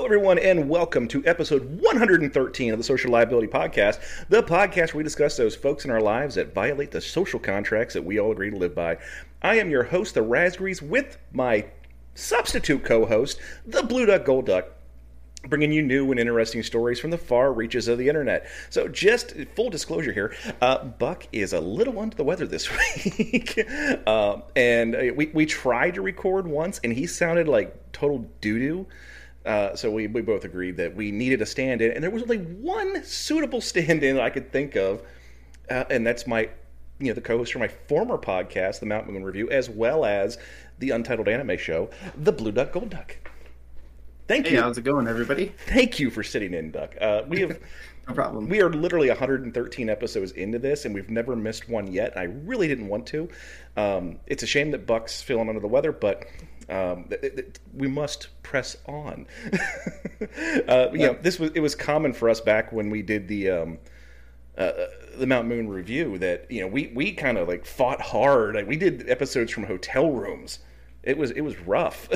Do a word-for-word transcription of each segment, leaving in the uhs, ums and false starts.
Hello, everyone, and welcome to episode one hundred thirteen of the Social Liability Podcast, the podcast where we discuss those folks in our lives that violate the social contracts that we all agree to live by. I am your host, the Raspberries, with my substitute co-host, the Blue Duck Gold Duck, bringing you new and interesting stories from the far reaches of the internet. So just full disclosure here, uh, Buck is a little under the weather this week. um, and we, we tried to record once, and he sounded like total doo-doo. Uh, so we, we both agreed that we needed a stand-in, and there was only one suitable stand-in that I could think of, uh, and that's my, you know, the co-host for my former podcast, The Mountain Moon Review, as well as the Untitled Anime Show, The Blue Duck Gold Duck. Thank hey, you. Hey, how's it going, everybody? Thank you for sitting in, Duck. Uh, we have no problem. We are literally one hundred thirteen episodes into this, and we've never missed one yet. I really didn't want to. Um, it's a shame that Buck's feeling under the weather, but. Um, th- th- th- we must press on. uh, you know, this was it was common for us back when we did the um, uh, the Mount Moon Review that you know we, we kind of like fought hard. Like, we did episodes from hotel rooms. It was it was rough.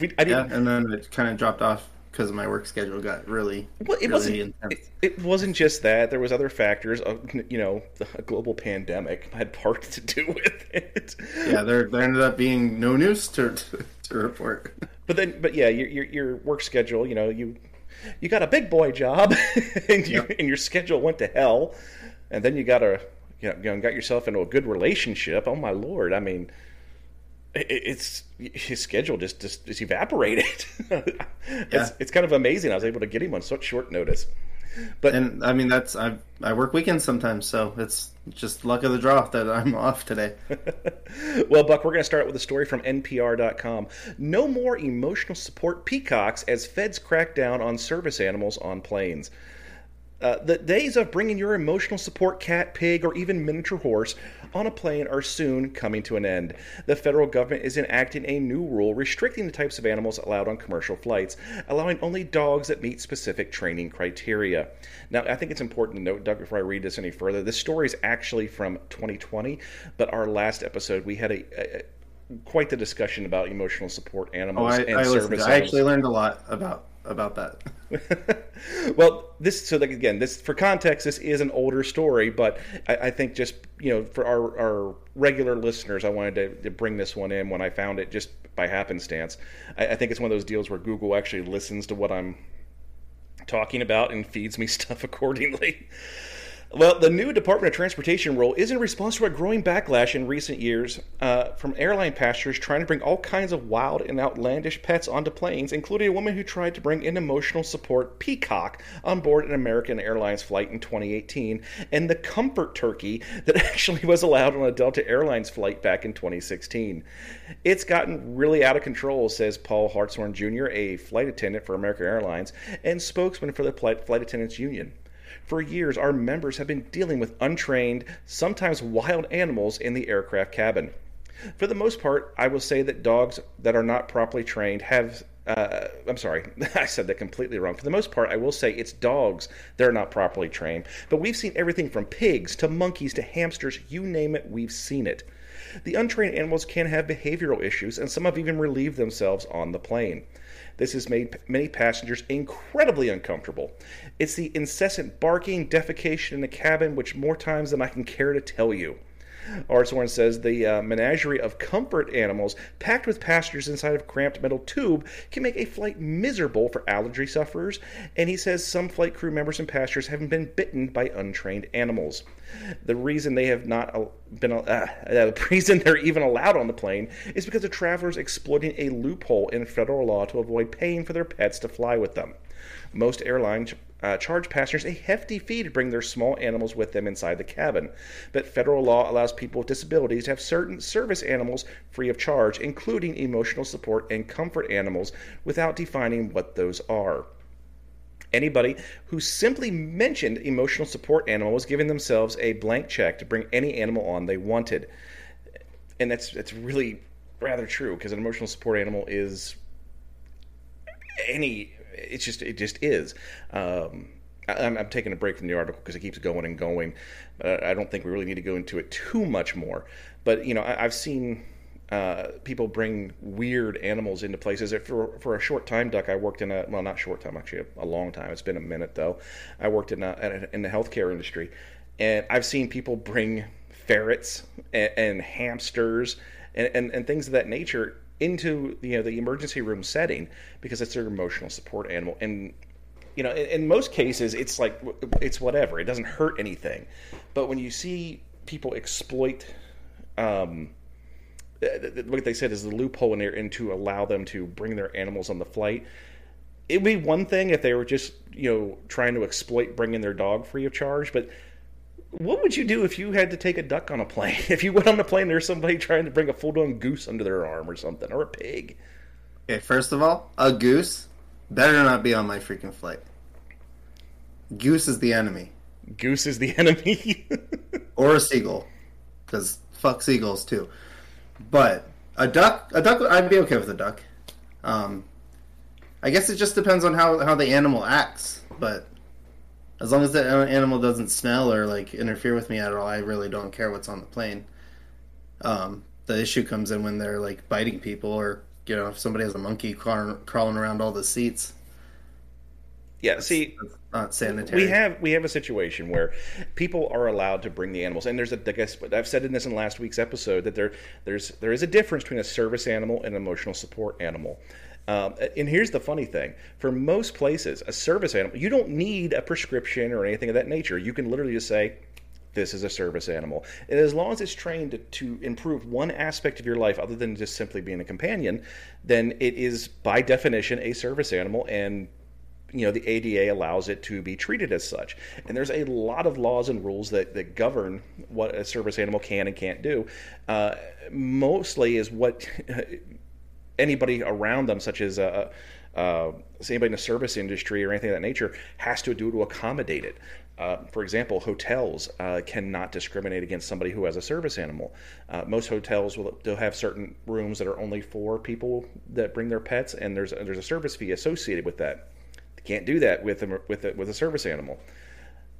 we, I didn't... Yeah, and then it kind of dropped off because my work schedule got really well. It really wasn't it, it wasn't just that. There was other factors. Uh, you know, a global pandemic had part to do with it. Yeah, there there ended up being no news to to, to report. But then, but yeah, your, your your work schedule, you know, you you got a big boy job, and you, yeah. and your schedule went to hell, and then you got a you know got yourself into a good relationship. Oh my Lord! I mean, it, it's his schedule just just, just evaporated. it's, yeah. It's kind of amazing. I was able to get him on such short notice. But and I mean that's I I work weekends sometimes, so it's just luck of the draw that I'm off today. Well, Buck, we're going to start with a story from N P R dot com. No more emotional support peacocks as feds crack down on service animals on planes. Uh, the days of bringing your emotional support cat, pig, or even miniature horse on a plane are soon coming to an end. The federal government is enacting a new rule restricting the types of animals allowed on commercial flights, allowing only dogs that meet specific training criteria. Now, I think it's important to note, Doug, before I read this any further, this story is actually from twenty twenty, but our last episode, we had a... a quite the discussion about emotional support animals oh, I, and I service listened. I actually learned a lot about about that. Well, this so like again, this for context, this is an older story, but I, I think just you know for our, our regular listeners, I wanted to, to bring this one in when I found it just by happenstance. I, I think it's one of those deals where Google actually listens to what I'm talking about and feeds me stuff accordingly. Well, the new Department of Transportation rule is in response to a growing backlash in recent years uh, from airline passengers trying to bring all kinds of wild and outlandish pets onto planes, including a woman who tried to bring an emotional support peacock on board an American Airlines flight in twenty eighteen, and the comfort turkey that actually was allowed on a Delta Airlines flight back in twenty sixteen. It's gotten really out of control, says Paul Hartshorn Junior, a flight attendant for American Airlines and spokesman for the Flight Attendants Union. For years, our members have been dealing with untrained, sometimes wild animals in the aircraft cabin. For the most part, I will say that dogs that are not properly trained have... Uh, I'm sorry, I said that completely wrong. For the most part, I will say it's dogs that are not properly trained. But we've seen everything from pigs to monkeys to hamsters, you name it, we've seen it. The untrained animals can have behavioral issues, and some have even relieved themselves on the plane. This has made many passengers incredibly uncomfortable. It's the incessant barking, defecation in the cabin, which more times than I can care to tell you. Arsorn says the uh, menagerie of comfort animals packed with passengers inside of cramped metal tube can make a flight miserable for allergy sufferers, and he says some flight crew members and passengers have been bitten by untrained animals. The reason they have not been uh, the reason they're even allowed on the plane is because of travelers exploiting a loophole in federal law to avoid paying for their pets to fly with them. Most airlines Uh, charge passengers a hefty fee to bring their small animals with them inside the cabin. But federal law allows people with disabilities to have certain service animals free of charge, including emotional support and comfort animals, without defining what those are. Anybody who simply mentioned emotional support animal was giving themselves a blank check to bring any animal on they wanted. And that's, that's really rather true, because an emotional support animal is any... It's just it just is. Um, I, I'm taking a break from the article because it keeps going and going. Uh, I don't think we really need to go into it too much more. But you know, I, I've seen uh, people bring weird animals into places. For for a short time, Duck, I worked in a, well, not short time, actually, a, a long time. It's been a minute, though. I worked in a, in the healthcare industry, and I've seen people bring ferrets and, and hamsters and, and, and things of that nature into, you know, the emergency room setting because it's their emotional support animal. And, you know, in, in most cases, it's like, it's whatever. It doesn't hurt anything. But when you see people exploit, um, what they said is the loophole in there, and to allow them to bring their animals on the flight, it would be one thing if they were just, you know, trying to exploit bringing their dog free of charge. But what would you do if you had to take a duck on a plane? If you went on a plane, there's somebody trying to bring a full-blown goose under their arm or something, or a pig. Okay, first of all, a goose better not be on my freaking flight. Goose is the enemy. Goose is the enemy? Or a seagull, because fuck seagulls, too. But a duck, a duck, I'd be okay with a duck. Um, I guess it just depends on how, how the animal acts, but... as long as that animal doesn't smell or, like, interfere with me at all, I really don't care what's on the plane. Um, the issue comes in when they're, like, biting people, or, you know, if somebody has a monkey crawling, crawling around all the seats. Yeah, that's, see, that's not sanitary. We have we have a situation where people are allowed to bring the animals, and there's a, I guess, I've said in this in last week's episode that there there's there is a difference between a service animal and an emotional support animal. Um, and here's the funny thing. For most places, a service animal, you don't need a prescription or anything of that nature. You can literally just say, this is a service animal. And as long as it's trained to, to improve one aspect of your life other than just simply being a companion, then it is by definition a service animal, and you know, the A D A allows it to be treated as such. And there's a lot of laws and rules that, that govern what a service animal can and can't do. Uh, mostly is what... anybody around them, such as uh, uh, anybody in the service industry or anything of that nature, has to do to accommodate it. Uh, for example, hotels uh, cannot discriminate against somebody who has a service animal. Uh, most hotels will they'll have certain rooms that are only for people that bring their pets, and there's there's a service fee associated with that. They can't do that with a, with a, with a service animal.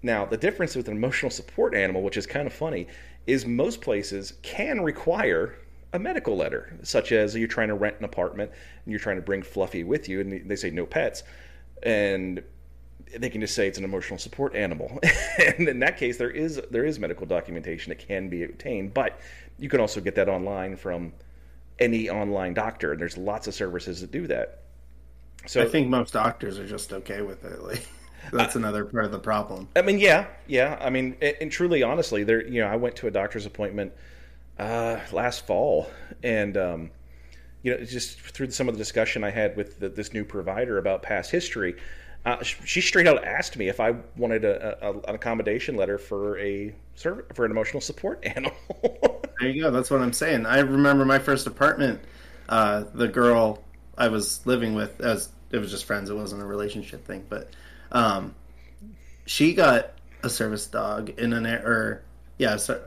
Now, the difference with an emotional support animal, which is kind of funny, is most places can require a medical letter, such as you're trying to rent an apartment and you're trying to bring Fluffy with you, and they say no pets, and they can just say it's an emotional support animal. And in that case, there is there is medical documentation that can be obtained, but you can also get that online from any online doctor, and there's lots of services that do that. So I think most doctors are just okay with it. Like, that's another part of the problem. I mean, yeah, yeah. I mean, and, and truly, honestly, there. You know, I went to a doctor's appointment Uh, last fall, and um, you know, just through some of the discussion I had with the, this new provider about past history, uh, she straight out asked me if I wanted a, a, an accommodation letter for a for an emotional support animal. There you go. That's what I'm saying. I remember my first apartment. Uh, the girl I was living with, as it was just friends, it wasn't a relationship thing, but um, she got a service dog in an or yeah. So,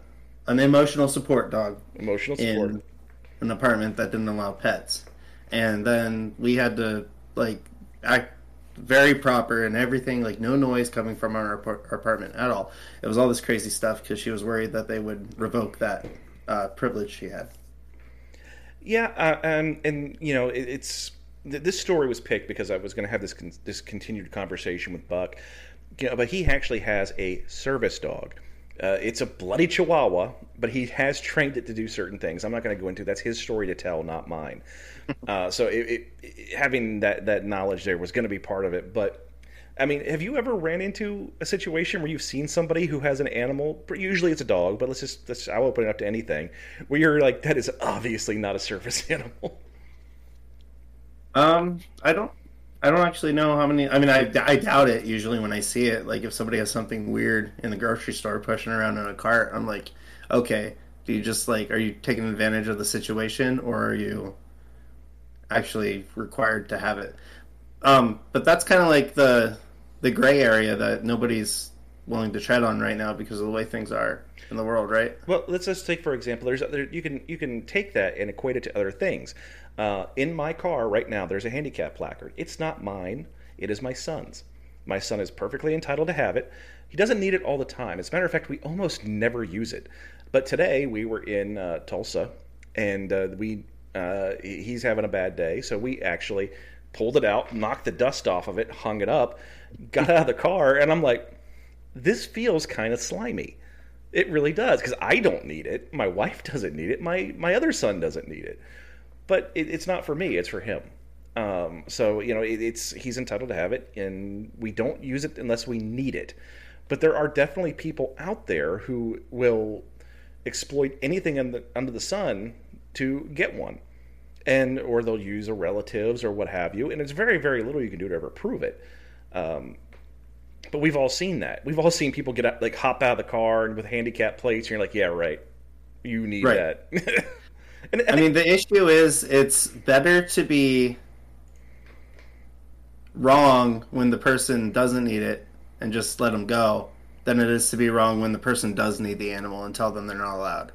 an emotional support dog emotional support in an apartment that didn't allow pets. And then we had to, like, act very proper and everything, like no noise coming from our, our apartment at all. It was all this crazy stuff because she was worried that they would revoke that uh, privilege she had. Yeah, uh, and, and, you know, it, it's this story was picked because I was going to have this con- this continued conversation with Buck, you know, but he actually has a service dog. Uh, it's a bloody Chihuahua, but he has trained it to do certain things. I'm not going to go into that's his story to tell, not mine. Uh, so it, it, it, having that, that knowledge there was going to be part of it. But, I mean, have you ever ran into a situation where you've seen somebody who has an animal? Usually it's a dog, but let's just, let's, I'll open it up to anything. Where you're like, that is obviously not a service animal. Um, I don't. I don't actually know how many. I mean, I, I doubt it usually when I see it. Like, if somebody has something weird in the grocery store pushing around in a cart, I'm like, okay, do you just, like, are you taking advantage of the situation, or are you actually required to have it? Um, but that's kind of like the the gray area that nobody's willing to tread on right now because of the way things are in the world, right? Well, let's just take, for example, there's there, you can you can take that and equate it to other things. Uh, in my car right now, there's a handicap placard. It's not mine. It is my son's. My son is perfectly entitled to have it. He doesn't need it all the time. As a matter of fact, we almost never use it. But today we were in uh, Tulsa, and uh, we uh, he's having a bad day. So we actually pulled it out, knocked the dust off of it, hung it up, got out of the car, and I'm like, this feels kind of slimy. It really does, because I don't need it. My wife doesn't need it. My my other son doesn't need it. But it, it's not for me. It's for him. Um, so, you know, it, it's he's entitled to have it, and we don't use it unless we need it. But there are definitely people out there who will exploit anything in the, under the sun to get one. And or they'll use a relative's or what have you. And it's very, very little you can do to ever prove it. Um, but we've all seen that. We've all seen people get up, like hop out of the car and with handicap plates, and you're like, yeah, right. You need right. that. and, and I mean, it, the issue is it's better to be wrong when the person doesn't need it and just let them go than it is to be wrong when the person does need the animal and tell them they're not allowed.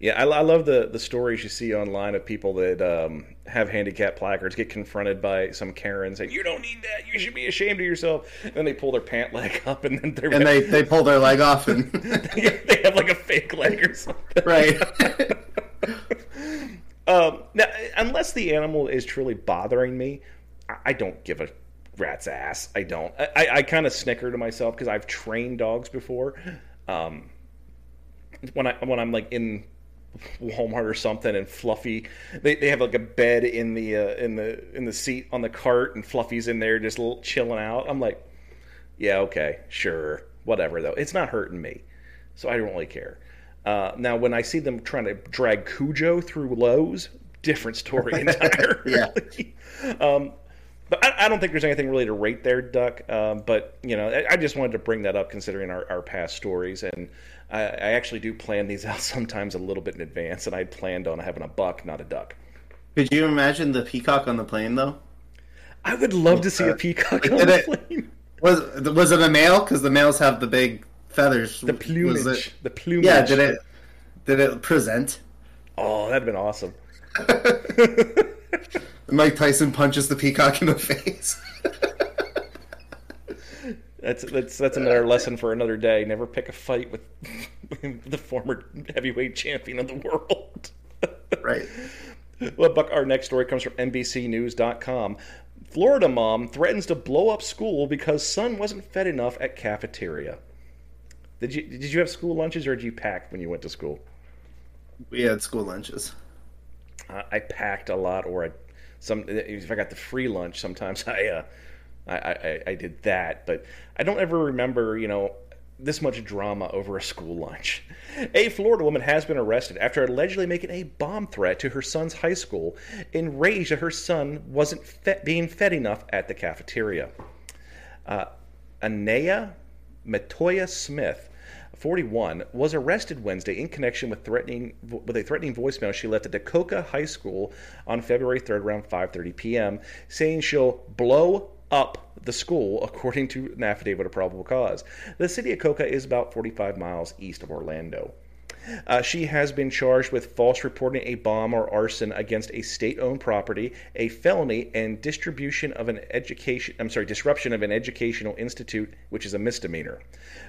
Yeah, I, I love the, the stories you see online of people that um, have handicap placards, get confronted by some Karen saying, you don't need that, you should be ashamed of yourself. And then they pull their pant leg up and then they're... And they, they pull their leg off and... they have like a fake leg or something. Right. um, now, unless the animal is truly bothering me, I, I don't give a rat's ass. I don't. I, I, I kind of snicker to myself because I've trained dogs before. Um When I when I'm like in Walmart or something, and Fluffy, they, they have like a bed in the uh, in the in the seat on the cart, and Fluffy's in there just little, chilling out. I'm like, yeah, okay, sure, whatever though. It's not hurting me, so I don't really care. Uh, now when I see them trying to drag Cujo through Lowe's, different story entirely. yeah. Um, But I, I don't think there's anything really to rate there, Duck. Um, but, you know, I, I just wanted to bring that up considering our, our past stories. And I, I actually do plan these out sometimes a little bit in advance. And I planned on having a buck, not a duck. Could you imagine the peacock on the plane, though? I would love to see a peacock like, on the it, plane. Was was it a male? Because the males have the big feathers. The plumage. It, the plumage. Yeah, did it, did it present? Oh, that'd have been awesome. Mike Tyson punches the peacock in the face. that's that's that's another lesson for another day. Never pick a fight with, with the former heavyweight champion of the world. Right. Well, Buck, our next story comes from N B C News dot com. Florida mom threatens to blow up school because son wasn't fed enough at cafeteria. Did you did you have school lunches or did you pack when you went to school? We had school lunches. Uh, I packed a lot, or I. Some if I got the free lunch, sometimes I, uh, I, I I did that, but I don't ever remember, you know, this much drama over a school lunch. A Florida woman has been arrested after allegedly making a bomb threat to her son's high school, enraged that her son wasn't fed, being fed enough at the cafeteria. Uh, Anaya Metoya-Smith, forty-one, was arrested Wednesday in connection with threatening with a threatening voicemail she left at the Cocoa High School on February third around five thirty p.m. saying she'll blow up the school, according to an affidavit of probable cause. The city of Cocoa is about forty-five miles east of Orlando. Uh, she has been charged with false reporting a bomb or arson against a state-owned property, a felony, and distribution of an education, I'm sorry, disruption of an educational institute, which is a misdemeanor.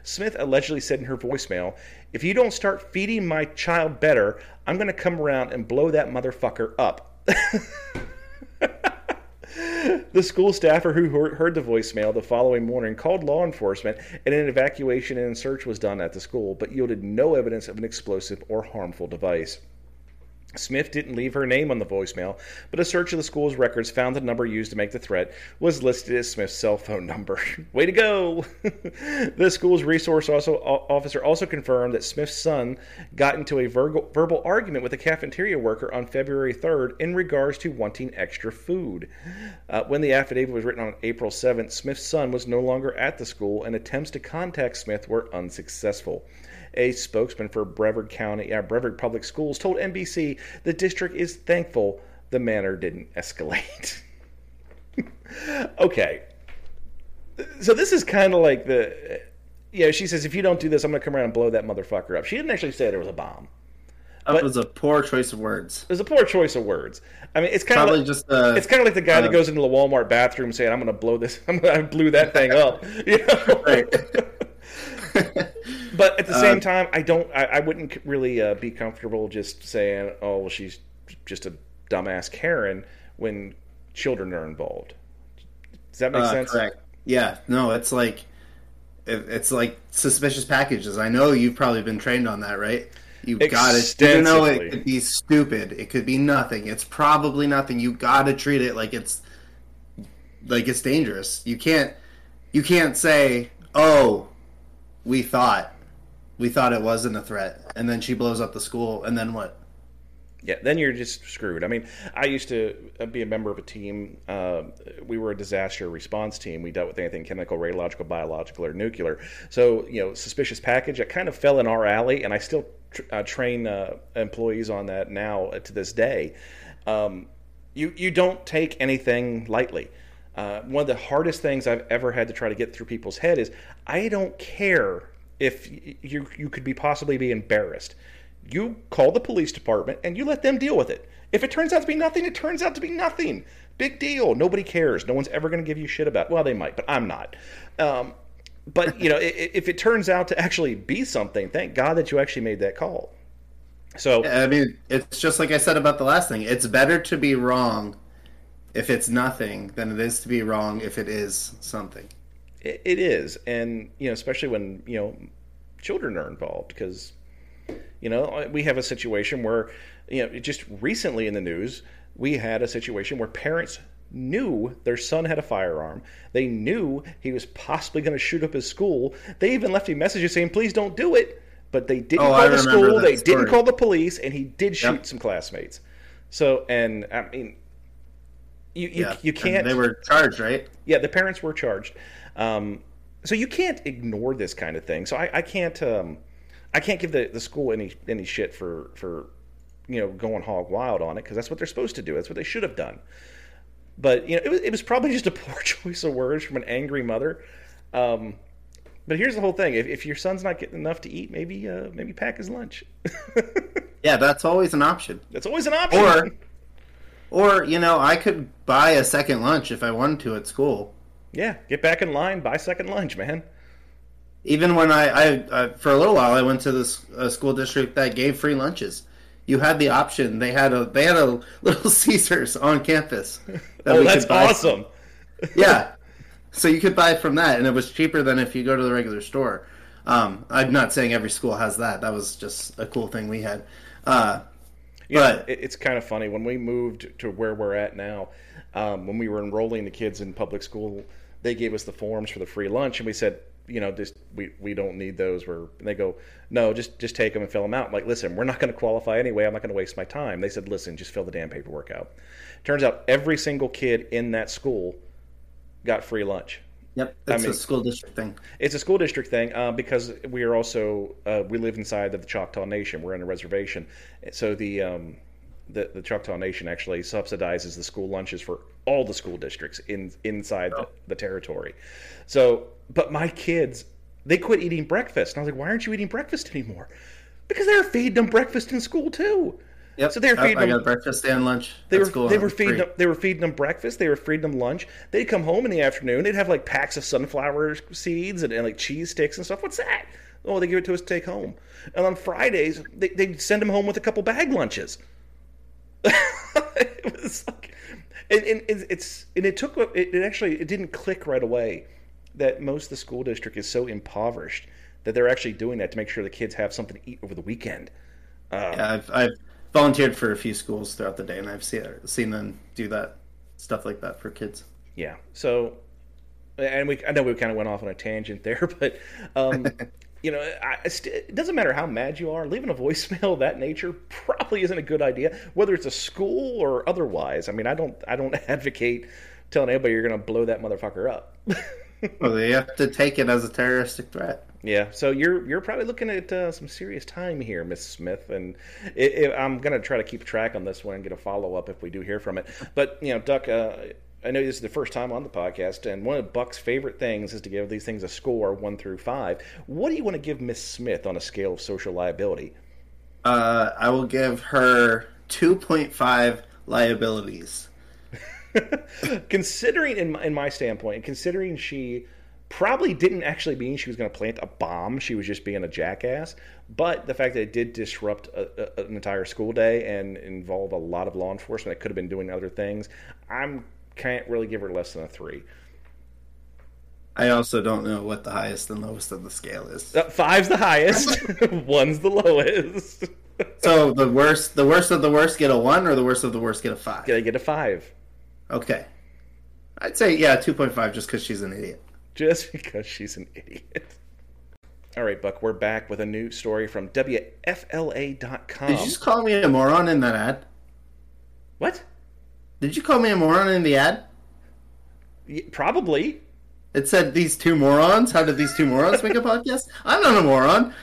Smith allegedly said in her voicemail, "If you don't start feeding my child better, I'm going to come around and blow that motherfucker up." The school staffer who heard the voicemail the following morning called law enforcement, and an evacuation and search was done at the school, but yielded no evidence of an explosive or harmful device. Smith didn't leave her name on the voicemail, but a search of the school's records found the number used to make the threat was listed as Smith's cell phone number. Way to go! The school's resource also, officer also confirmed that Smith's son got into a verbal, verbal argument with a cafeteria worker on February third in regards to wanting extra food. Uh, when the affidavit was written on April seventh, Smith's son was no longer at the school, and attempts to contact Smith were unsuccessful. A spokesman for Brevard County, uh, Brevard Public Schools told N B C the district is thankful the matter didn't escalate. Okay. So this is kind of like the, you know, she says, if you don't do this, I'm going to come around and blow that motherfucker up. She didn't actually say there was a bomb. That was a poor choice of words. It was a poor choice of words. I mean, it's kind of like, just uh, it's kind of like the guy uh, that goes into the Walmart bathroom saying, I'm going to blow this, I'm gonna, I blew that thing up. You know? Right. But at the same uh, time, I don't. I, I wouldn't really uh, be comfortable just saying, "Oh, well, she's just a dumbass Karen," when children are involved. Does that make uh, sense? Correct. Yeah. No, it's like it, it's like suspicious packages. I know you've probably been trained on that, right? You got to, even though it could be stupid, it could be nothing. It's probably nothing. You got to treat it like it's like it's dangerous. You can't. You can't say, "Oh, we thought, we thought it wasn't a threat," and then she blows up the school, and then what? Yeah, then you're just screwed. I mean, I used to be a member of a team. Uh, we were a disaster response team. We dealt with anything chemical, radiological, biological, or nuclear. So, you know, suspicious package, it kind of fell in our alley, and I still tr- uh, train uh, employees on that now uh, to this day. Um, you you don't take anything lightly. Uh, one of the hardest things I've ever had to try to get through people's head is, I don't care if you you could be possibly be embarrassed. You call the police department and you let them deal with it. If it turns out to be nothing, it turns out to be nothing. Big deal. Nobody cares. No one's ever going to give you shit about it. Well, they might, but I'm not. Um, but, you know, if it turns out to actually be something, thank God that you actually made that call. So, I mean, it's just like I said about the last thing. It's better to be wrong if it's nothing than it is to be wrong if it is something. It, it is. And, you know, especially when, you know, children are involved, because, you know, we have a situation where, you know, just recently in the news, we had a situation where parents knew their son had a firearm. They knew he was possibly going to shoot up his school. They even left him messages saying, "Please don't do it." But they didn't oh, call I the school. They story. didn't call the police. And he did shoot yep. some classmates. So, and I mean, You you, yeah. you can't. And they were charged, right? Yeah, the parents were charged. Um, so you can't ignore this kind of thing. So I, I can't um, I can't give the, the school any any shit for for you know going hog wild on it, because that's what they're supposed to do. That's what they should have done. But you know, it was, it was probably just a poor choice of words from an angry mother. Um, but here's the whole thing: if, if your son's not getting enough to eat, maybe uh, maybe pack his lunch. Yeah, that's always an option. That's always an option. Or. Or, you know, I could buy a second lunch if I wanted to at school. Yeah, get back in line, buy second lunch, man. Even when I, I, I for a little while, I went to this uh, school district that gave free lunches. You had the option. They had a they had a Little Caesars on campus. That oh, that's awesome. Yeah. So you could buy from that, and it was cheaper than if you go to the regular store. Um, I'm not saying every school has that. That was just a cool thing we had. Uh You know, but it's kind of funny. When we moved to where we're at now, um, when we were enrolling the kids in public school, they gave us the forms for the free lunch, and we said, you know, just we, we don't need those. We're, and they go, no, just just take them and fill them out. I'm like, listen, we're not going to qualify anyway. I'm not going to waste my time. They said, listen, just fill the damn paperwork out. Turns out every single kid in that school got free lunch. Yep, it's I mean, a school district thing. It's a school district thing uh, because we are also uh, we live inside of the Choctaw Nation. We're in a reservation, so the um, the, the Choctaw Nation actually subsidizes the school lunches for all the school districts in inside oh. the, the territory. So, but my kids, they quit eating breakfast, and I was like, "Why aren't you eating breakfast anymore?" Because they're feeding them breakfast in school too. Yep. So they were feeding oh, I got them breakfast and lunch. They were cool. they were feeding them, they were feeding them breakfast. They were feeding them lunch. They'd come home in the afternoon. They'd have like packs of sunflower seeds and, and like cheese sticks and stuff. What's that? Oh, they give it to us to take home. And on Fridays, they, they'd send them home with a couple bag lunches. It was like, and, and it's and it took it, it actually it didn't click right away that most of the school district is so impoverished that they're actually doing that to make sure the kids have something to eat over the weekend. Um, yeah, I've. I've... volunteered for a few schools throughout the day, and I've seen seen them do that stuff like that for kids. Yeah. So, and we I know we kind of went off on a tangent there, but um, you know, I, it doesn't matter how mad you are. Leaving a voicemail of that nature probably isn't a good idea, whether it's a school or otherwise. I mean, I don't I don't advocate telling anybody you're going to blow that motherfucker up. Well, they have to take it as a terroristic threat. Yeah, so you're you're probably looking at uh, some serious time here, Miss Smith, and it, it, I'm going to try to keep track on this one and get a follow-up if we do hear from it. But, you know, Duck, uh, I know this is the first time on the podcast, and one of Buck's favorite things is to give these things a score, one through five. What do you want to give Miss Smith on a scale of social liability? Uh, I will give her two point five liabilities. Considering, in my, in my standpoint, considering she Probably didn't actually mean she was going to plant a bomb. She was just being a jackass. But the fact that it did disrupt a, a, an entire school day and involve a lot of law enforcement that could have been doing other things, I can't really give her less than a three. I also don't know what the highest and lowest of the scale is. Uh, five's the highest. One's the lowest. So the worst, the worst of the worst get a one, or the worst of the worst get a five? Get, get a five. Okay. I'd say, yeah, two point five just because she's an idiot. Just because she's an idiot. All right, Buck, we're back with a new story from W F L A dot com. Did you just call me a moron in that ad? What? Did you call me a moron in the ad? Yeah, probably. It said these two morons. How did these two morons make a podcast? I'm not a moron.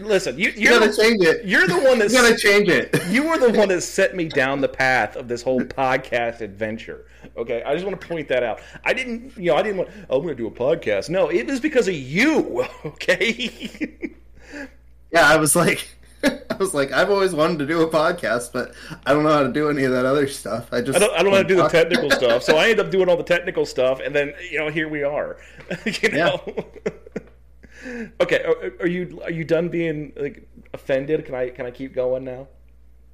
Listen, you, you're you gotta the, change it. You're the one that's gonna change it. You were the one that set me down the path of this whole podcast adventure. Okay, I just want to point that out. I didn't, you know, I didn't want. Oh, I'm gonna do a podcast. No, it was because of you. Okay. Yeah, I was like, I was like, I've always wanted to do a podcast, but I don't know how to do any of that other stuff. I just, I don't, I don't know how to do the technical stuff. So I ended up doing all the technical stuff, and then you know, here we are. You know. Yeah. Okay, are, are you are you done being like offended? Can I can I keep going now?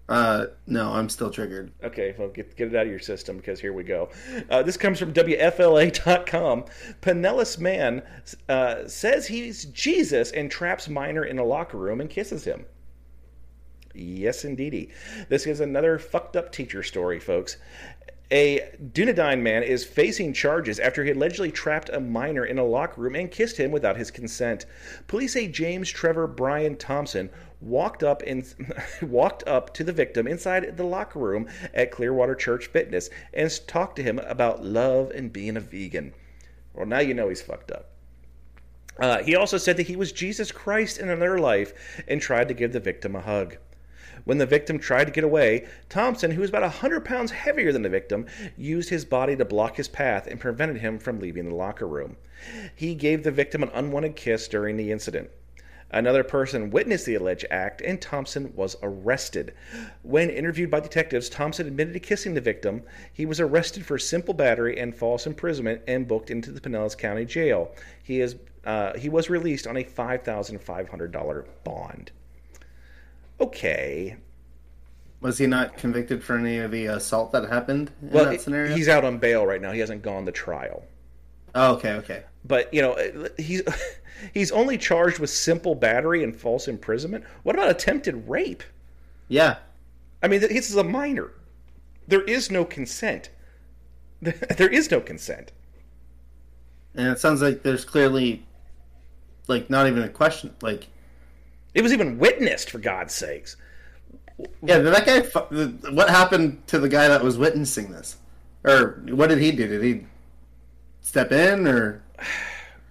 Uh, no, I'm still triggered. Okay, well, get get it out of your system because here we go. Uh, this comes from W F L A dot com. Pinellas man uh, says he's Jesus and traps minor in a locker room and kisses him. Yes, indeedy. This is another fucked up teacher story, folks. A Dunedin man is facing charges after he allegedly trapped a minor in a locker room and kissed him without his consent. Police say James Trevor Brian Thompson walked up and walked up to the victim inside the locker room at Clearwater Church Fitness and talked to him about love and being a vegan. Well, now you know he's fucked up. Uh, he also said that he was Jesus Christ in another life and tried to give the victim a hug. When the victim tried to get away, Thompson, who was about one hundred pounds heavier than the victim, used his body to block his path and prevented him from leaving the locker room. He gave the victim an unwanted kiss during the incident. Another person witnessed the alleged act, and Thompson was arrested. When interviewed by detectives, Thompson admitted to kissing the victim. He was arrested for simple battery and false imprisonment and booked into the Pinellas County Jail. He is uh, he was released on a five thousand five hundred dollars bond. Okay. Was he not convicted for any of the assault that happened in well, that scenario? He's out on bail right now. He hasn't gone to trial. Oh, okay, okay. But, you know, he's he's only charged with simple battery and false imprisonment. What about attempted rape? Yeah. I mean, this is a minor. There is no consent. There is no consent. And it sounds like there's clearly, like, not even a question, like... It was even witnessed, for God's sakes. Yeah, that guy. What happened to the guy that was witnessing this, or what did he do? Did he step in, or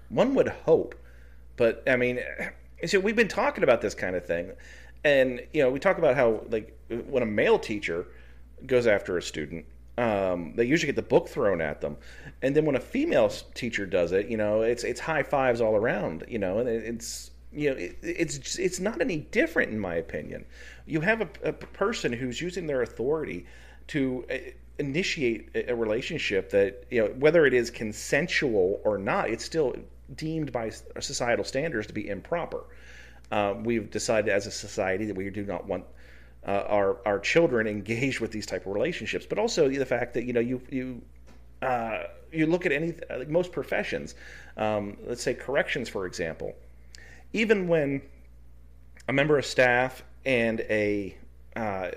one would hope? But I mean, so we've been talking about this kind of thing, and you know, we talk about how like when a male teacher goes after a student, um, they usually get the book thrown at them, and then when a female teacher does it, you know, it's it's high fives all around, you know, and it's. You know, it, it's it's not any different in my opinion. You have a, a person who's using their authority to initiate a relationship that, you know, whether it is consensual or not, it's still deemed by societal standards to be improper. Uh, we've decided as a society that we do not want uh, our our children engaged with these type of relationships, but also the fact that, you know, you you. Uh, you look at any like most professions, um, let's say corrections, for example. Even when a member of staff and a uh,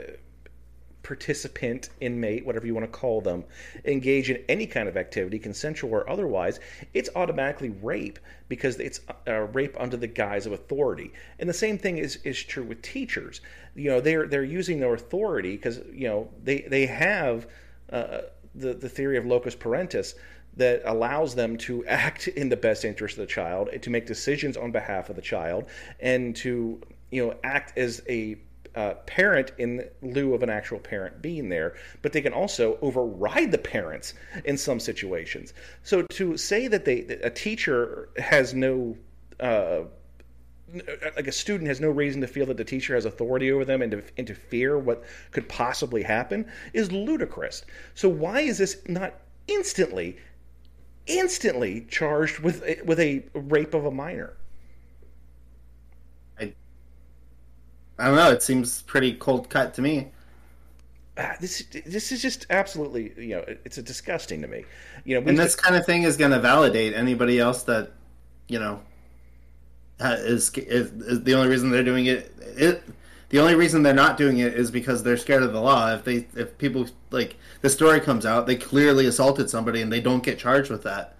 participant, inmate, whatever you want to call them, engage in any kind of activity, consensual or otherwise, it's automatically rape because it's uh, rape under the guise of authority. And the same thing is, is true with teachers. You know, they're they're using their authority because, you know, they they have uh, the the theory of locus parentis that allows them to act in the best interest of the child, to make decisions on behalf of the child, and to, you know, act as a uh, parent in lieu of an actual parent being there. But they can also override the parents in some situations. So to say that they that a teacher has no, uh, like a student has no reason to feel that the teacher has authority over them and to, and to fear what could possibly happen is ludicrous. So why is this not instantly instantly charged with with a rape of a minor. I, I don't know. It seems pretty cold cut to me. Uh, this this is just absolutely, you know, it's a disgusting to me. You know, and this just, kind of thing is going to validate anybody else that, you know, is, is is the only reason they're doing it. It the only reason they're not doing it is because they're scared of the law. If they if people like the story comes out, they clearly assaulted somebody and they don't get charged with that.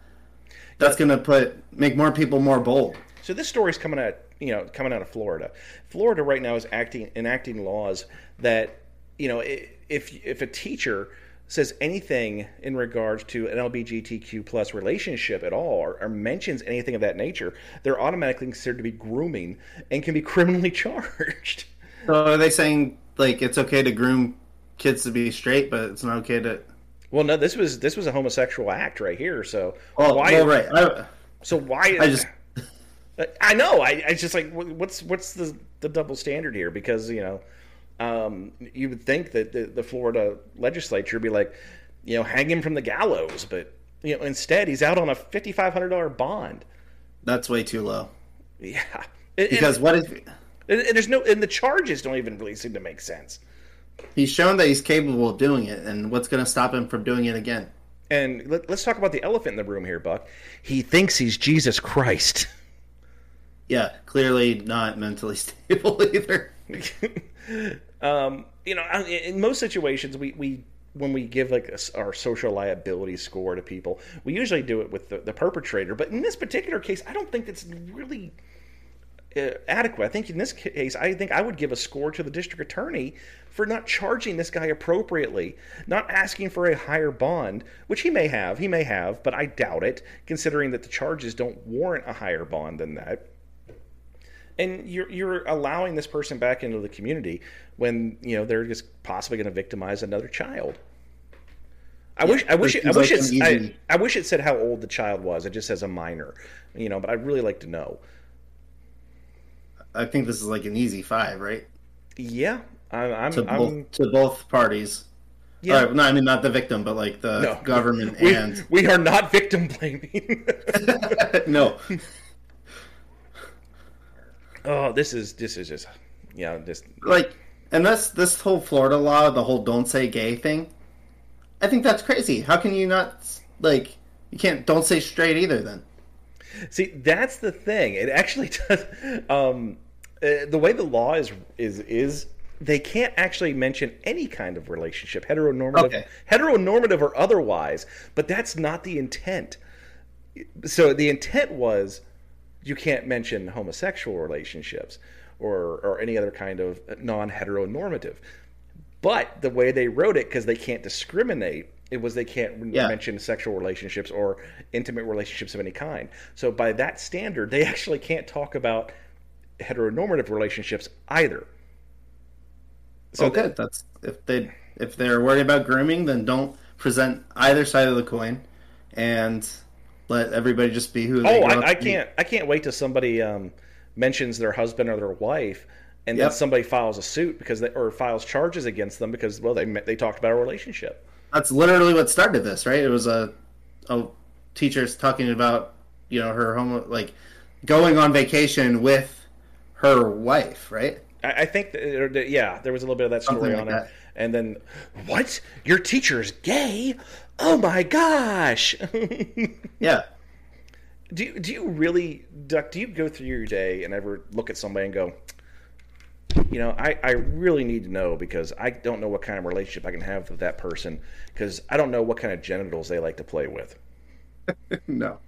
That's going to put make more people more bold. So this story's coming out, you know, coming out of Florida. Florida right now is acting enacting laws that, you know, it, If if a teacher says anything in regards to an L G B T Q plus relationship at all, or, or mentions anything of that nature, they're automatically considered to be grooming and can be criminally charged. So are they saying, like, it's okay to groom kids to be straight, but it's not okay to? Well, no. This was this was a homosexual act right here. So oh, why? Well, right. I, so why? I just. I know. I, I just like what's what's the the double standard here? Because, you know. Um, you would think that the, the Florida legislature would be like, you know, hang him from the gallows, but, you know, instead he's out on a fifty-five hundred dollars bond. That's way too low. Yeah, and, because and, what if? And, and there's no, and the charges don't even really seem to make sense. He's shown that he's capable of doing it, and what's going to stop him from doing it again? And let, let's talk about the elephant in the room here, Buck. He thinks he's Jesus Christ. Yeah, clearly not mentally stable either. Um, you know, in most situations, we, we when we give like a, our social liability score to people, we usually do it with the, the perpetrator. But in this particular case, I don't think that's really uh, adequate. I think in this case, I think I would give a score to the district attorney for not charging this guy appropriately, not asking for a higher bond, which he may have, he may have, but I doubt it, considering that the charges don't warrant a higher bond than that. And you're you're allowing this person back into the community when, you know, they're just possibly going to victimize another child. I yeah, wish I wish it, I wish like it I, I wish it said how old the child was. It just says a minor, you know. But I'd really like to know. I think this is like an easy five, right? Yeah, I'm, I'm, to, I'm both, to both parties. Yeah, right, no, I mean not the victim, but like the no. government we, and we are not victim blaming. No. Oh, this is this is just, you know, just like, and that's this whole Florida law, the whole "don't say gay" thing. I think that's crazy. How can you not like you can't don't say straight either? Then, see, that's the thing. It actually does. Um, uh, the way the law is is is they can't actually mention any kind of relationship, heteronormative, okay. heteronormative or otherwise. But that's not the intent. So the intent was, you can't mention homosexual relationships or, or any other kind of non-heteronormative. But the way they wrote it, because they can't discriminate, it was they can't yeah. mention sexual relationships or intimate relationships of any kind. So by that standard, they actually can't talk about heteronormative relationships either. So okay, that, that's if they if they're worried about grooming, then don't present either side of the coin, and let everybody just be who they are. Oh, I, I can't! I can't wait till somebody um, mentions their husband or their wife, and yep. then somebody files a suit because they, or files charges against them because well, they they talked about a relationship. That's literally what started this, right? It was a, a teacher's talking about, you know, her home, like going on vacation with her wife, right? I, I think, that, yeah, there was a little bit of that story Something on like it, that. And then what? Your teacher's gay? Oh my gosh! Yeah. Do do you really, Duck? Do you go through your day and ever look at somebody and go, you know, I, I really need to know because I don't know what kind of relationship I can have with that person because I don't know what kind of genitals they like to play with. No.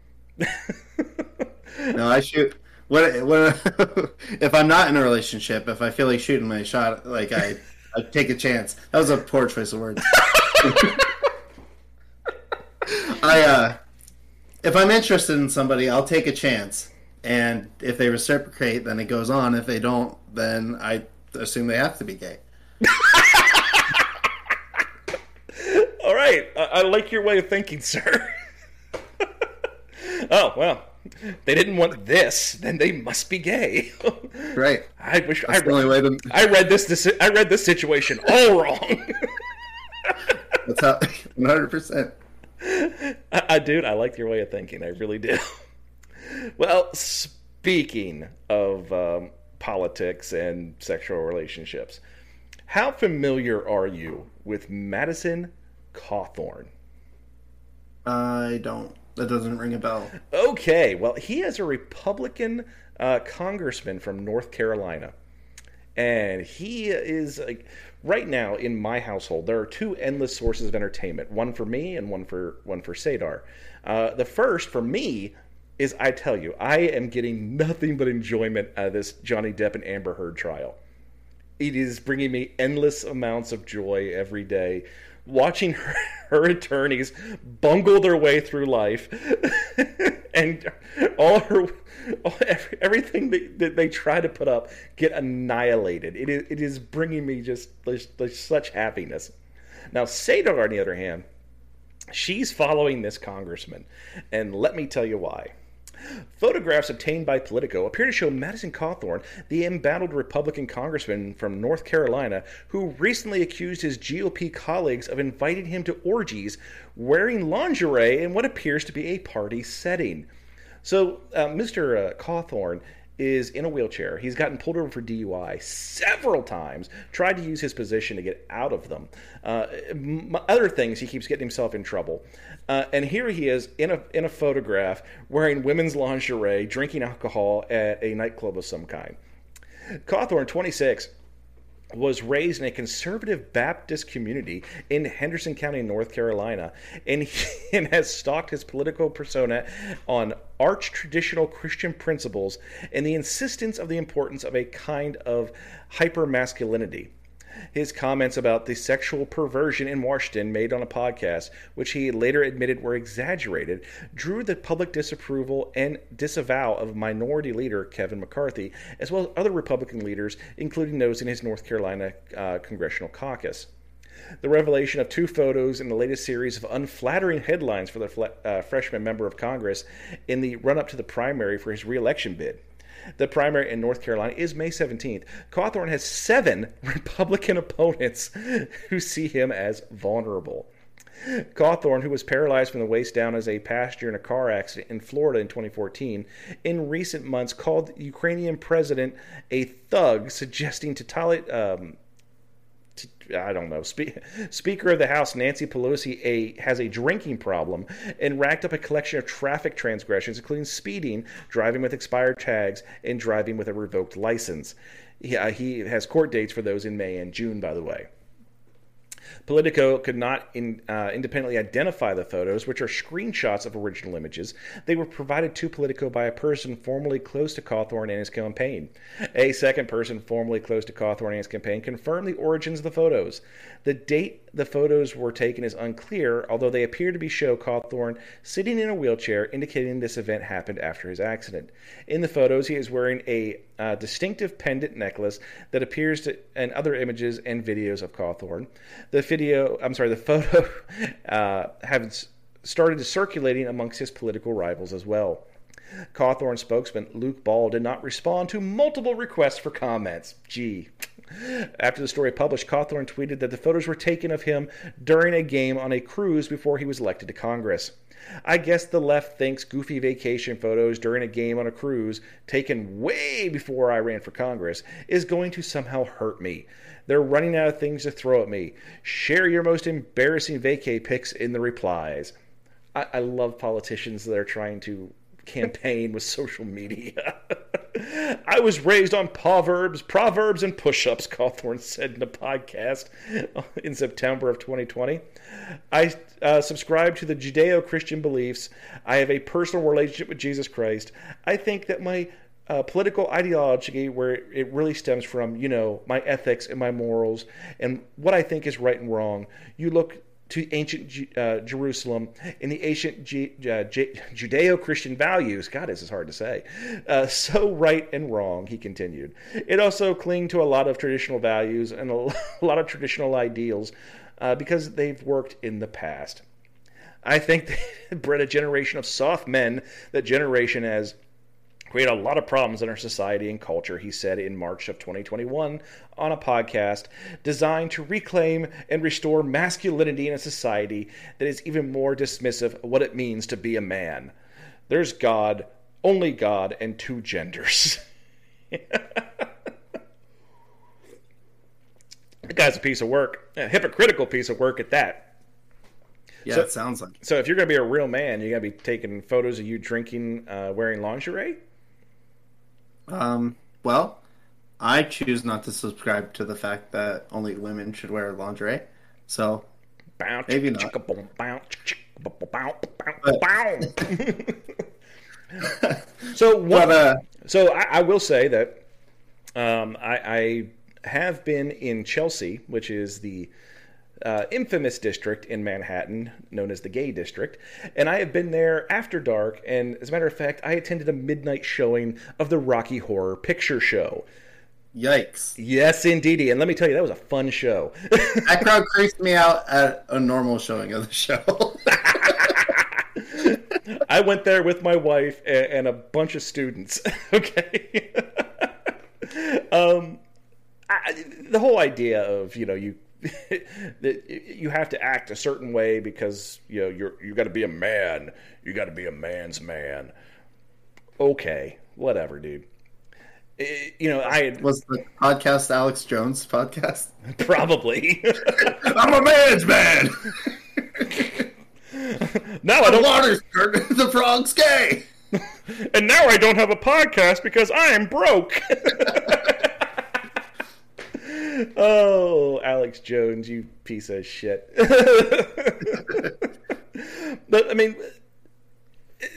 No, I shoot. What what if I'm not in a relationship? If I feel like shooting my shot, like I I take a chance. That was a poor choice of words. I, uh, if I'm interested in somebody, I'll take a chance, and if they reciprocate, then it goes on. If they don't, then I assume they have to be gay. All right, I, I like your way of thinking, sir. Oh well, they didn't want this, then they must be gay. Right. I wish That's I read. The only way to... I read this, this. I read this situation all wrong. That's how. one hundred percent. I, I dude, I liked your way of thinking. I really did. Well, speaking of um, politics and sexual relationships, how familiar are you with Madison Cawthorn? I don't. That doesn't ring a bell. Okay. Well, he is a Republican uh, congressman from North Carolina. And he is, like, right now in my household, there are two endless sources of entertainment. One for me and one for one for Sadar. Uh, the first for me is, I tell you, I am getting nothing but enjoyment out of this Johnny Depp and Amber Heard trial. It is bringing me endless amounts of joy every day. Watching her, her attorneys bungle their way through life, and all her, all, every, everything that, that they try to put up get annihilated. It is, it is bringing me just, just, just such happiness. Now, Sadar, on the other hand, she's following this congressman, and let me tell you why. Photographs obtained by Politico appear to show Madison Cawthorn, the embattled Republican congressman from North Carolina, who recently accused his G O P colleagues of inviting him to orgies, wearing lingerie in what appears to be a party setting. So, uh, Mister Uh, Cawthorn is in a wheelchair. He's gotten pulled over for D U I several times, tried to use his position to get out of them. Uh, other things, he keeps getting himself in trouble. Uh, and here he is in a in a photograph wearing women's lingerie, drinking alcohol at a nightclub of some kind. Cawthorn, twenty-six, was raised in a conservative Baptist community in Henderson County, North Carolina, and, he, and has stalked his political persona on arch-traditional Christian principles and the insistence of the importance of a kind of hyper-masculinity. His comments about the sexual perversion in Washington, made on a podcast, which he later admitted were exaggerated, drew the public disapproval and disavow of Minority Leader Kevin McCarthy, as well as other Republican leaders, including those in his North Carolina uh, congressional caucus. The revelation of two photos in the latest series of unflattering headlines for the fle- uh, freshman member of Congress in the run-up to the primary for his re-election bid. The primary in North Carolina is May seventeenth. Cawthorn has seven Republican opponents who see him as vulnerable. Cawthorn, who was paralyzed from the waist down as a passenger in a car accident in Florida in twenty fourteen, in recent months called the Ukrainian president a thug, suggesting to Tali, um, to, I don't know, Spe- Speaker of the House Nancy Pelosi a, has a drinking problem, and racked up a collection of traffic transgressions, including speeding, driving with expired tags, and driving with a revoked license. He, uh, he has court dates for those in May and June, by the way. Politico could not in, uh, independently identify the photos, which are screenshots of original images. They were provided to Politico by a person formerly close to Cawthorn and his campaign. A second person formerly close to Cawthorn and his campaign confirmed the origins of the photos. The date the photos were taken is unclear, although they appear to be show Cawthorn sitting in a wheelchair, indicating this event happened after his accident. In the photos, he is wearing a uh, distinctive pendant necklace that appears to, in other images and videos of Cawthorn. The video, I'm sorry, the photo uh, have started circulating amongst his political rivals as well. Cawthorn spokesman Luke Ball did not respond to multiple requests for comments. Gee. After the story published, Cawthorn tweeted that the photos were taken of him during a game on a cruise before he was elected to Congress. I guess the left thinks goofy vacation photos during a game on a cruise, taken way before I ran for Congress, is going to somehow hurt me. They're running out of things to throw at me. Share your most embarrassing vacay pics in the replies. I, I love politicians that are trying to campaign with social media. I was raised on proverbs, proverbs and push-ups, Cawthorn said in a podcast in September of twenty twenty. I uh, subscribe to the Judeo-Christian beliefs. I have a personal relationship with Jesus Christ. I think that my uh, political ideology, where it really stems from, you know, my ethics and my morals and what I think is right and wrong. You look to ancient uh, Jerusalem and the ancient G- uh, J- Judeo-Christian values. God, this is hard to say. Uh, so right and wrong, he continued. It also cling to a lot of traditional values and a lot of traditional ideals uh, because they've worked in the past. I think they bred a generation of soft men. That generation has create a lot of problems in our society and culture, he said in March of twenty twenty-one on a podcast designed to reclaim and restore masculinity in a society that is even more dismissive of what it means to be a man. There's God, only God, and two genders. The guy's a piece of work, a hypocritical piece of work at that. Yeah, so, it sounds like. So if you're going to be a real man, you're going to be taking photos of you drinking, uh, wearing lingerie? Um, well, I choose not to subscribe to the fact that only women should wear lingerie. So bow, maybe not. So what? But, uh, so I, I will say that um, I, I have been in Chelsea, which is the Uh, infamous district in Manhattan known as the Gay District, and I have been there after dark, and as a matter of fact I attended a midnight showing of the Rocky Horror Picture Show. Yikes. Yes indeedy, and let me tell you, that was a fun show. That crowd creased me out at a normal showing of the show. I went there with my wife and, and a bunch of students. Okay. um, I, the whole idea of, you know, you you have to act a certain way because, you know, you're you got to be a man. You got to be a man's man. Okay, whatever, dude. It, you know, I had, was the podcast Alex Jones podcast? Probably. I'm a man's man. Now I don't. Water's dirty, the frog's gay. And now I don't have a podcast because I am broke. Oh, Alex Jones, you piece of shit. But, I mean, it,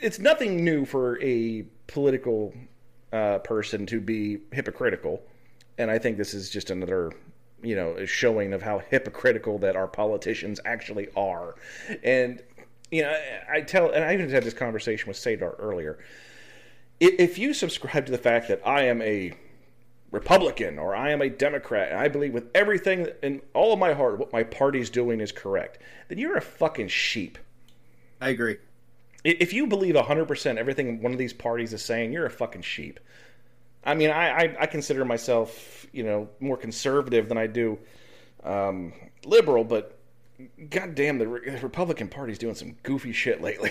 it's nothing new for a political uh, person to be hypocritical. And I think this is just another, you know, showing of how hypocritical that our politicians actually are. And, you know, I tell, and I even had this conversation with Sadar earlier. If you subscribe to the fact that I am a Republican or I am a Democrat and I believe with everything in all of my heart what my party's doing is correct, then you're a fucking sheep. I agree. If you believe one hundred percent everything one of these parties is saying, you're a fucking sheep. I mean, I, I, I consider myself, you know, more conservative than I do um, liberal, but goddamn, the Re- Republican Party's doing some goofy shit lately.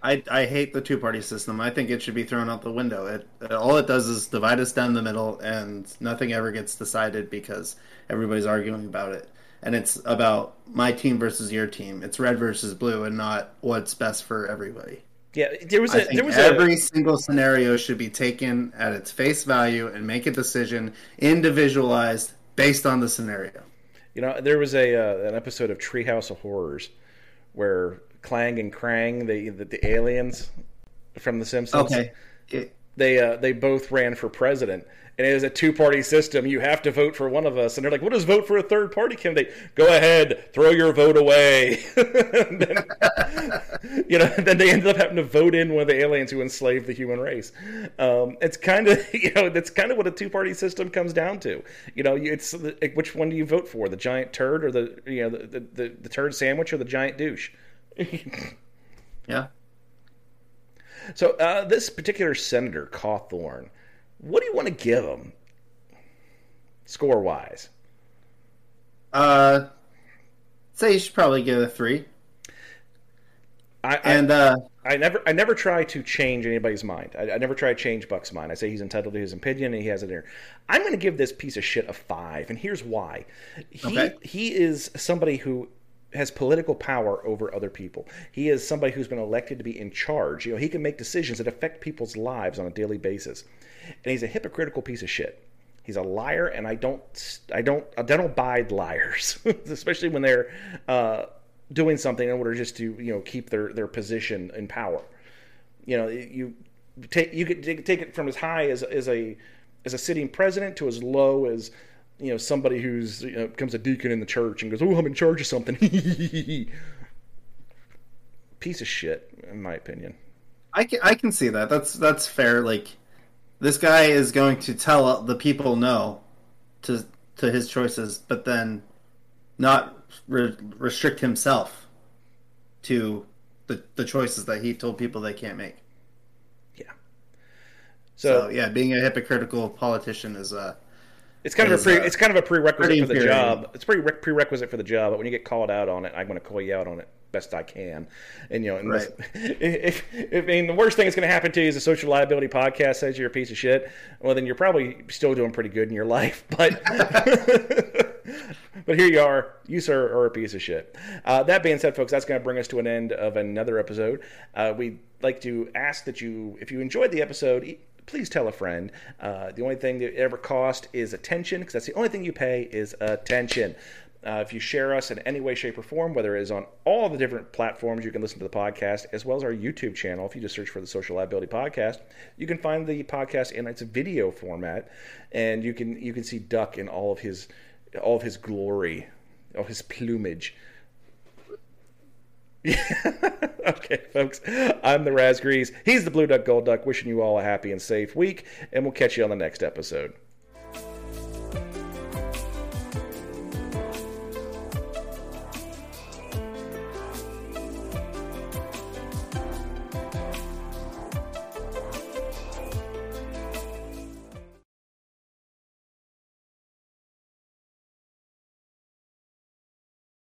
I, I hate the two-party system. I think it should be thrown out the window. It all it does is divide us down the middle, and nothing ever gets decided because everybody's arguing about it. And it's about my team versus your team. It's red versus blue, and not what's best for everybody. Yeah, there was a, I think there was every a... single scenario should be taken at its face value and make a decision individualized based on the scenario. You know, there was a uh, an episode of Treehouse of Horrors where Clang and Krang, the, the the aliens from The Simpsons. Okay. It, they uh, they both ran for president, and it was a two party system. You have to vote for one of us, and they're like, "What does vote for a third party candidate?" Go ahead, throw your vote away. And then, you know, then they ended up having to vote in one of the aliens who enslaved the human race. Um, it's kind of you know that's kind of what a two party system comes down to. You know, it's which one do you vote for? The giant turd or the you know the the, the, the turd sandwich or the giant douche? Yeah. So uh, this particular senator, Cawthorn, what do you want to give him, score wise? Uh, say you should probably give it a three. I, I and uh, I never, I never try to change anybody's mind. I, I never try to change Buck's mind. I say he's entitled to his opinion, and he has it there. I'm going to give this piece of shit a five, and here's why. He okay. he is somebody who has political power over other people. He is somebody who's been elected to be in charge. You know, he can make decisions that affect people's lives on a daily basis. And he's a hypocritical piece of shit. He's a liar, and I don't, I don't, I don't abide liars, especially when they're uh, doing something in order just to, you know, keep their, their position in power. You know, you take you could take it from as high as as a as a sitting president to as low as, you know, somebody who's, you know, becomes a deacon in the church and goes, "Oh, I'm in charge of something." Piece of shit, in my opinion. I can I can see that. That's that's fair. Like, this guy is going to tell the people no to to his choices, but then not re- restrict himself to the the choices that he told people they can't make. Yeah, So, so yeah, being a hypocritical politician is a uh, it's kind of a pre, uh, it's kind of a prerequisite for the period. job. It's pretty re- prerequisite for the job. But when you get called out on it, I'm going to call you out on it best I can. And you know, and right. this, if, if I mean, the worst thing that's going to happen to you is a social liability podcast says you're a piece of shit. Well, then you're probably still doing pretty good in your life. But but here you are. You, sir, are a piece of shit. Uh, that being said, folks, that's going to bring us to an end of another episode. Uh, we'd like to ask that you, if you enjoyed the episode, please tell a friend. Uh, the only thing that ever costs is attention, because that's the only thing you pay is attention. Uh, if you share us in any way, shape, or form, whether it is on all the different platforms you can listen to the podcast, as well as our YouTube channel, if you just search for the Social Liability Podcast, you can find the podcast in its video format, and you can you can see Duck in all of his all of his glory, all his plumage. Yeah. Okay, folks. I'm the Raz Grease. He's the Blue Duck Gold Duck, wishing you all a happy and safe week, and we'll catch you on the next episode.